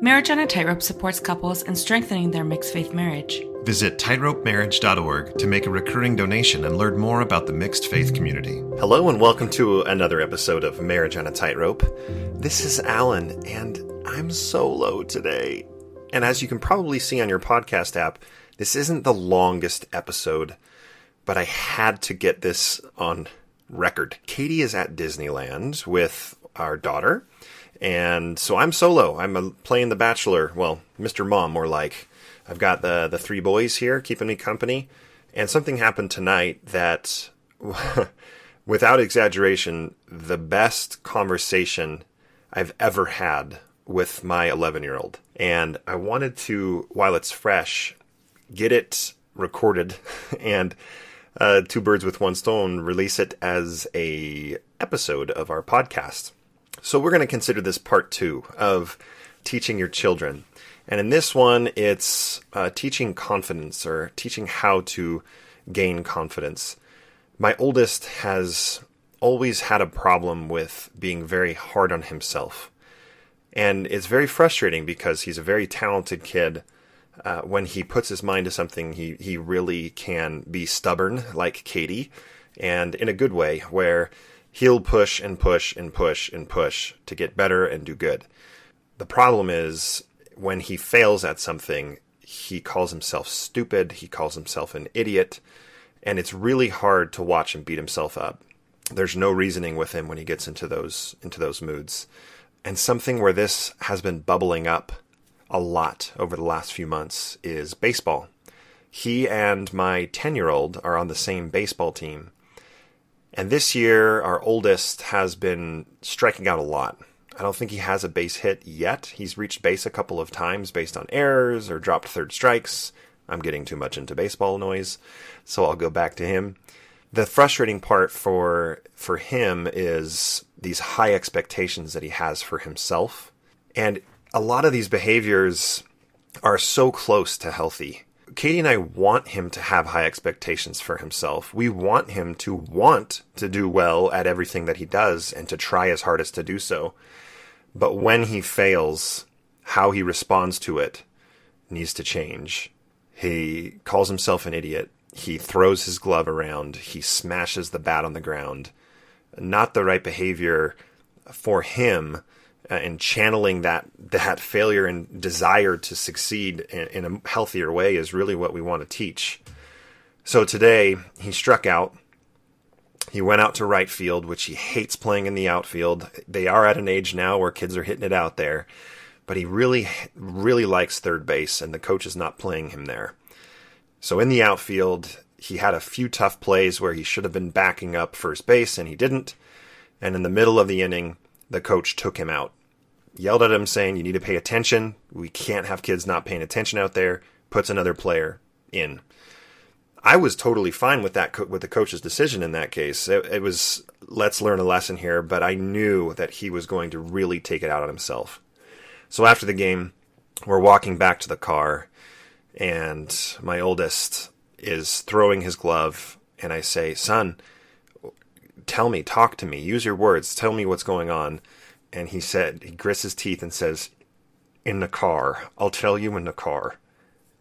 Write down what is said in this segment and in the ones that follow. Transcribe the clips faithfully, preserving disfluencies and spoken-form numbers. Marriage on a Tightrope supports couples in strengthening their mixed-faith marriage. Visit tightrope marriage dot org to make a recurring donation and learn more about the mixed-faith community. Hello and welcome to another episode of Marriage on a Tightrope. This is Alan, and I'm solo today. And as you can probably see on your podcast app, this isn't the longest episode, but I had to get this on record. Katie is at Disneyland with our daughter, and so I'm solo. I'm playing The Bachelor. Well, Mister Mom, more like. I've got the, the three boys here keeping me company. And something happened tonight that, without exaggeration, the best conversation I've ever had with my eleven-year-old. And I wanted to, while it's fresh, get it recorded and uh, Two Birds with One Stone release it as a episode of our podcast. So we're going to consider this part two of teaching your children. And in this one, it's uh, teaching confidence, or teaching how to gain confidence. My oldest has always had a problem with being very hard on himself. And it's very frustrating because he's a very talented kid. Uh, when he puts his mind to something, he, he really can be stubborn, like Katie, and in a good way, where he'll push and push and push and push to get better and do good. The problem is when he fails at something, he calls himself stupid, he calls himself an idiot, and it's really hard to watch him beat himself up. There's no reasoning with him when he gets into those into those moods. And something where this has been bubbling up a lot over the last few months is baseball. He and my ten-year-old are on the same baseball team. And this year, our oldest has been striking out a lot. I don't think he has a base hit yet. He's reached base a couple of times based on errors or dropped third strikes. I'm getting too much into baseball noise, so I'll go back to him. The frustrating part for for him is these high expectations that he has for himself. And a lot of these behaviors are so close to healthy. Katie and I want him to have high expectations for himself. We want him to want to do well at everything that he does and to try his hardest to do so. But when he fails, how he responds to it needs to change. He calls himself an idiot. He throws his glove around. He smashes the bat on the ground. Not the right behavior for him. Uh, and channeling that that failure and desire to succeed in, in a healthier way is really what we want to teach. So today, he struck out. He went out to right field, which he hates playing in the outfield. They are at an age now where kids are hitting it out there. But he really, really likes third base, and the coach is not playing him there. So in the outfield, he had a few tough plays where he should have been backing up first base, and he didn't. And in the middle of the inning, the coach took him out. Yelled at him saying, you need to pay attention. We can't have kids not paying attention out there. Puts another player in. I was totally fine with that, co- with the coach's decision in that case. It, it was, let's learn a lesson here, but I knew that he was going to really take it out on himself. So after the game, we're walking back to the car, and my oldest is throwing his glove, and I say, son, tell me, talk to me, use your words, tell me what's going on. And he said, he grits his teeth and says, in the car, I'll tell you in the car.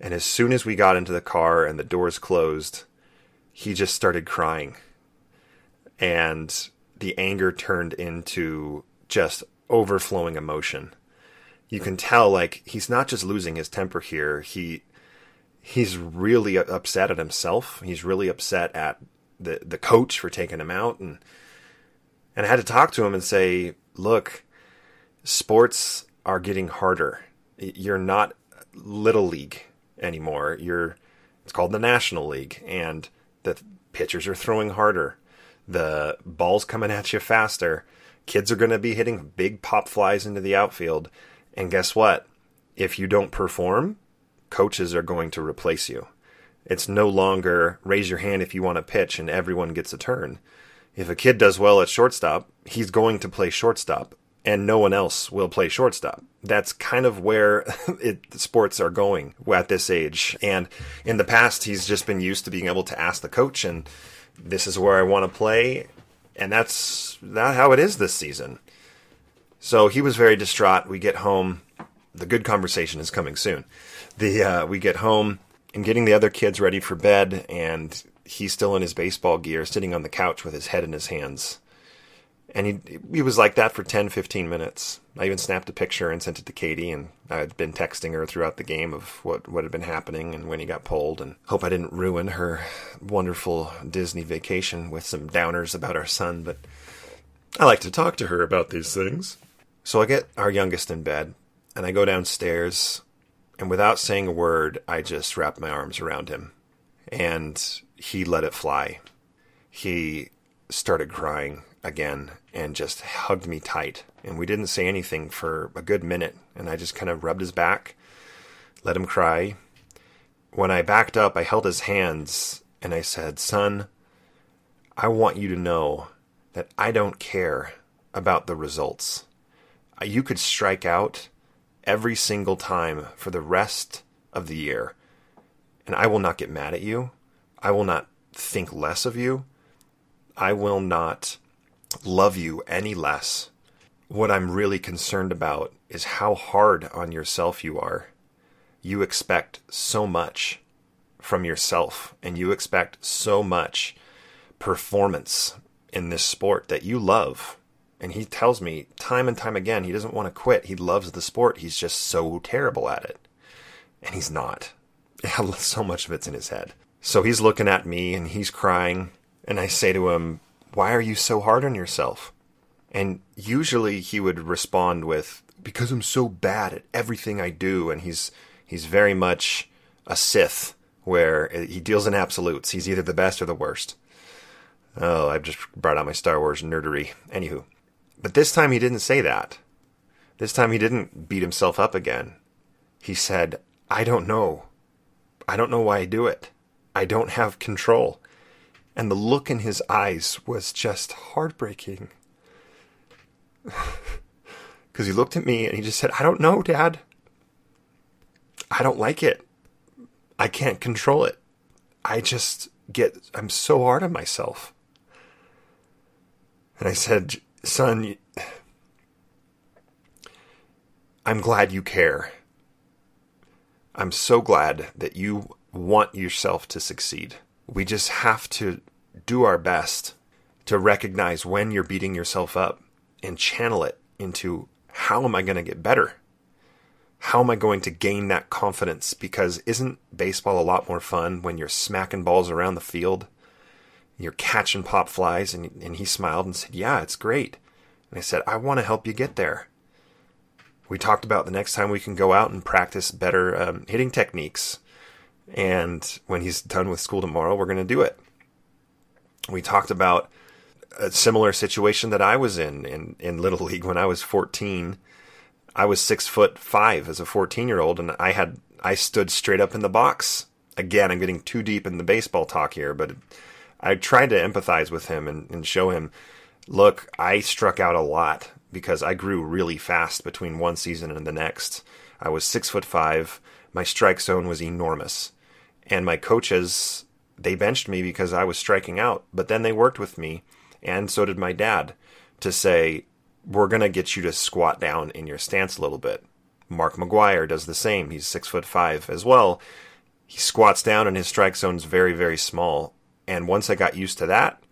And as soon as we got into the car and the doors closed, he just started crying. And the anger turned into just overflowing emotion. You can tell, like, he's not just losing his temper here. He, he's really upset at himself. He's really upset at the, the coach for taking him out. And, and I had to talk to him and say, look, sports are getting harder. You're not Little League anymore. You're, it's called the National League, and the pitchers are throwing harder. The ball's coming at you faster. Kids are going to be hitting big pop flies into the outfield. And guess what? If you don't perform, coaches are going to replace you. It's no longer raise your hand if you want to pitch and everyone gets a turn. If a kid does well at shortstop, he's going to play shortstop, and no one else will play shortstop. That's kind of where it, sports are going at this age. And in the past, he's just been used to being able to ask the coach, and this is where I want to play, and that's not how it is this season. So he was very distraught. We get home, The good conversation is coming soon. The uh, we get home and getting the other kids ready for bed, and he's still in his baseball gear, sitting on the couch with his head in his hands. And he he was like that for ten, fifteen minutes. I even snapped a picture and sent it to Katie, and I had been texting her throughout the game of what, what had been happening and when he got pulled, and hope I didn't ruin her wonderful Disney vacation with some downers about our son, but I like to talk to her about these things. So I get our youngest in bed, and I go downstairs, and without saying a word, I just wrap my arms around him. And he let it fly. He started crying again and just hugged me tight, and we didn't say anything for a good minute, and I just kind of rubbed his back, let him cry. When I backed up, I held his hands and I said, "Son, I want you to know that I don't care about the results. You could strike out every single time for the rest of the year, and I will not get mad at you. I will not think less of you. I will not love you any less. What I'm really concerned about is how hard on yourself you are. You expect so much from yourself, and you expect so much performance in this sport that you love." And he tells me time and time again, he doesn't want to quit. He loves the sport. He's just so terrible at it. And he's not. So much of it's in his head. So he's looking at me and he's crying. And I say to him, "Why are you so hard on yourself?" And usually he would respond with, "Because I'm so bad at everything I do." And he's he's very much a Sith, where he deals in absolutes. He's either the best or the worst. Oh, I've just brought out my Star Wars nerdery. Anywho. But this time he didn't say that. This time he didn't beat himself up again. He said, "I don't know. I don't know why I do it. I don't have control." And the look in his eyes was just heartbreaking. Because he looked at me and he just said, "I don't know, Dad. I don't like it. I can't control it. I just get, I'm so hard on myself." And I said, "Son, I'm glad you care. I'm so glad that you want yourself to succeed. We just have to do our best to recognize when you're beating yourself up and channel it into, how am I going to get better? How am I going to gain that confidence?" Because isn't baseball a lot more fun when you're smacking balls around the field? You're catching pop flies. And, and he smiled and said, "Yeah, it's great." And I said, "I want to help you get there." We talked about the next time we can go out and practice better um, hitting techniques. And when he's done with school tomorrow, we're going to do it. We talked about a similar situation that I was in, in, in Little League when I was fourteen. I was six foot five as a fourteen year old. And I had, I stood straight up in the box. Again, I'm getting too deep in the baseball talk here, but I tried to empathize with him and, and show him, look, I struck out a lot because I grew really fast between one season and the next. I was six foot five. My strike zone was enormous. And my coaches, they benched me because I was striking out, but then they worked with me, and so did my dad, to say, we're going to get you to squat down in your stance a little bit. Mark McGuire does the same. He's six foot five as well. He squats down and his strike zone's very, very small. And once I got used to that,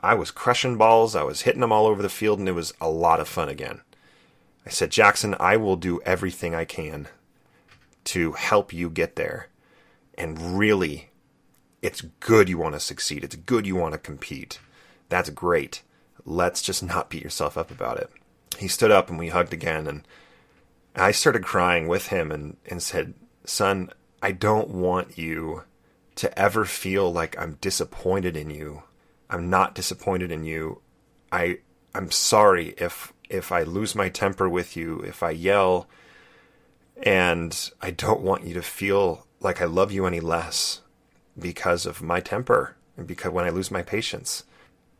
I was crushing balls. I was hitting them all over the field, and it was a lot of fun again. I said, "Jackson, I will do everything I can to help you get there. And really, it's good you want to succeed. It's good you want to compete. That's great. Let's just not beat yourself up about it." He stood up and we hugged again. And I started crying with him and, and said, "Son, I don't want you to ever feel like I'm disappointed in you. I'm not disappointed in you. I, I'm sorry if, if I lose my temper with you, if I yell. And I don't want you to feel like I love you any less because of my temper and because when I lose my patience."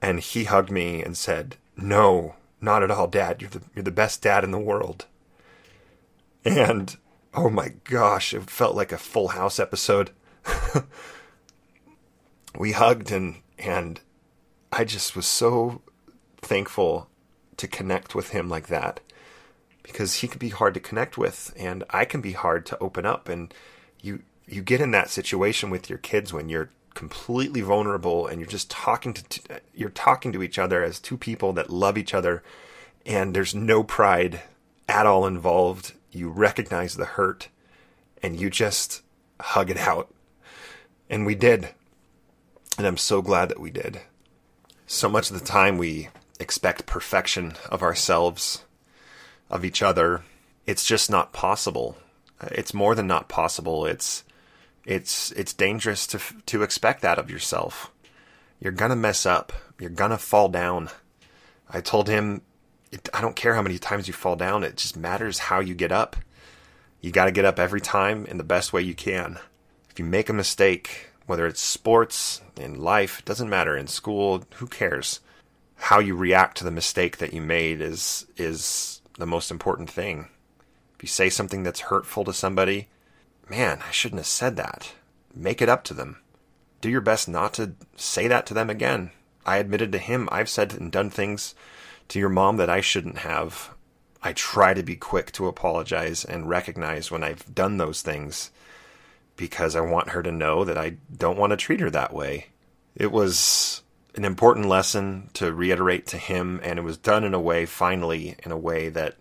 And he hugged me and said, "No, not at all, Dad. You're the, you're the best dad in the world." And oh my gosh, it felt like a Full House episode. We hugged and, and I just was so thankful to connect with him like that. because he can be hard to connect with, and I can be hard to open up. And you you get in that situation with your kids when you're completely vulnerable and you're just talking to t- you're talking to each other as two people that love each other, and there's no pride at all involved. You recognize the hurt and you just hug it out. And we did. And I'm so glad that we did. So much of the time we expect perfection of ourselves, of each other. It's just not possible. It's more than not possible. It's it's it's dangerous to to expect that of yourself. You're gonna mess up. You're gonna fall down. I told him, it, I don't care how many times you fall down. It just matters how you get up. You got to get up every time in the best way you can. If you make a mistake, whether it's sports, in life, it doesn't matter, in school, who cares? How you react to the mistake that you made is is the most important thing. If you say something that's hurtful to somebody, man, I shouldn't have said that. Make it up to them. Do your best not to say that to them again. I admitted to him, I've said and done things to your mom that I shouldn't have. I try to be quick to apologize and recognize when I've done those things, because I want her to know that I don't want to treat her that way. It was an important lesson to reiterate to him, and it was done in a way, finally, in a way that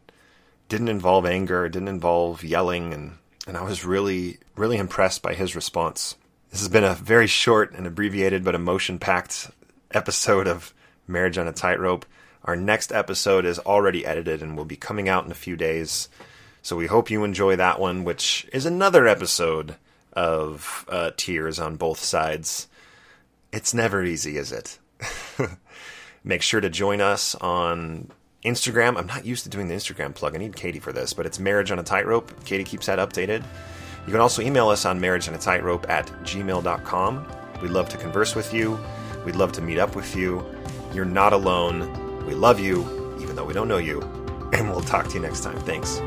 didn't involve anger, didn't involve yelling, and, and I was really, really impressed by his response. This has been a very short and abbreviated but emotion-packed episode of Marriage on a Tightrope. Our next episode is already edited and will be coming out in a few days, so we hope you enjoy that one, which is another episode of uh, tears on both sides. It's never easy, is it? Make sure to join us on Instagram. I'm not used to doing the Instagram plug. I need Katie for this, but it's Marriage on a Tightrope. Katie keeps that updated. You can also email us on marriageonatightrope at gmail dot com. We'd love to converse with you. We'd love to meet up with you. You're not alone. We love you, even though we don't know you. And we'll talk to you next time. Thanks.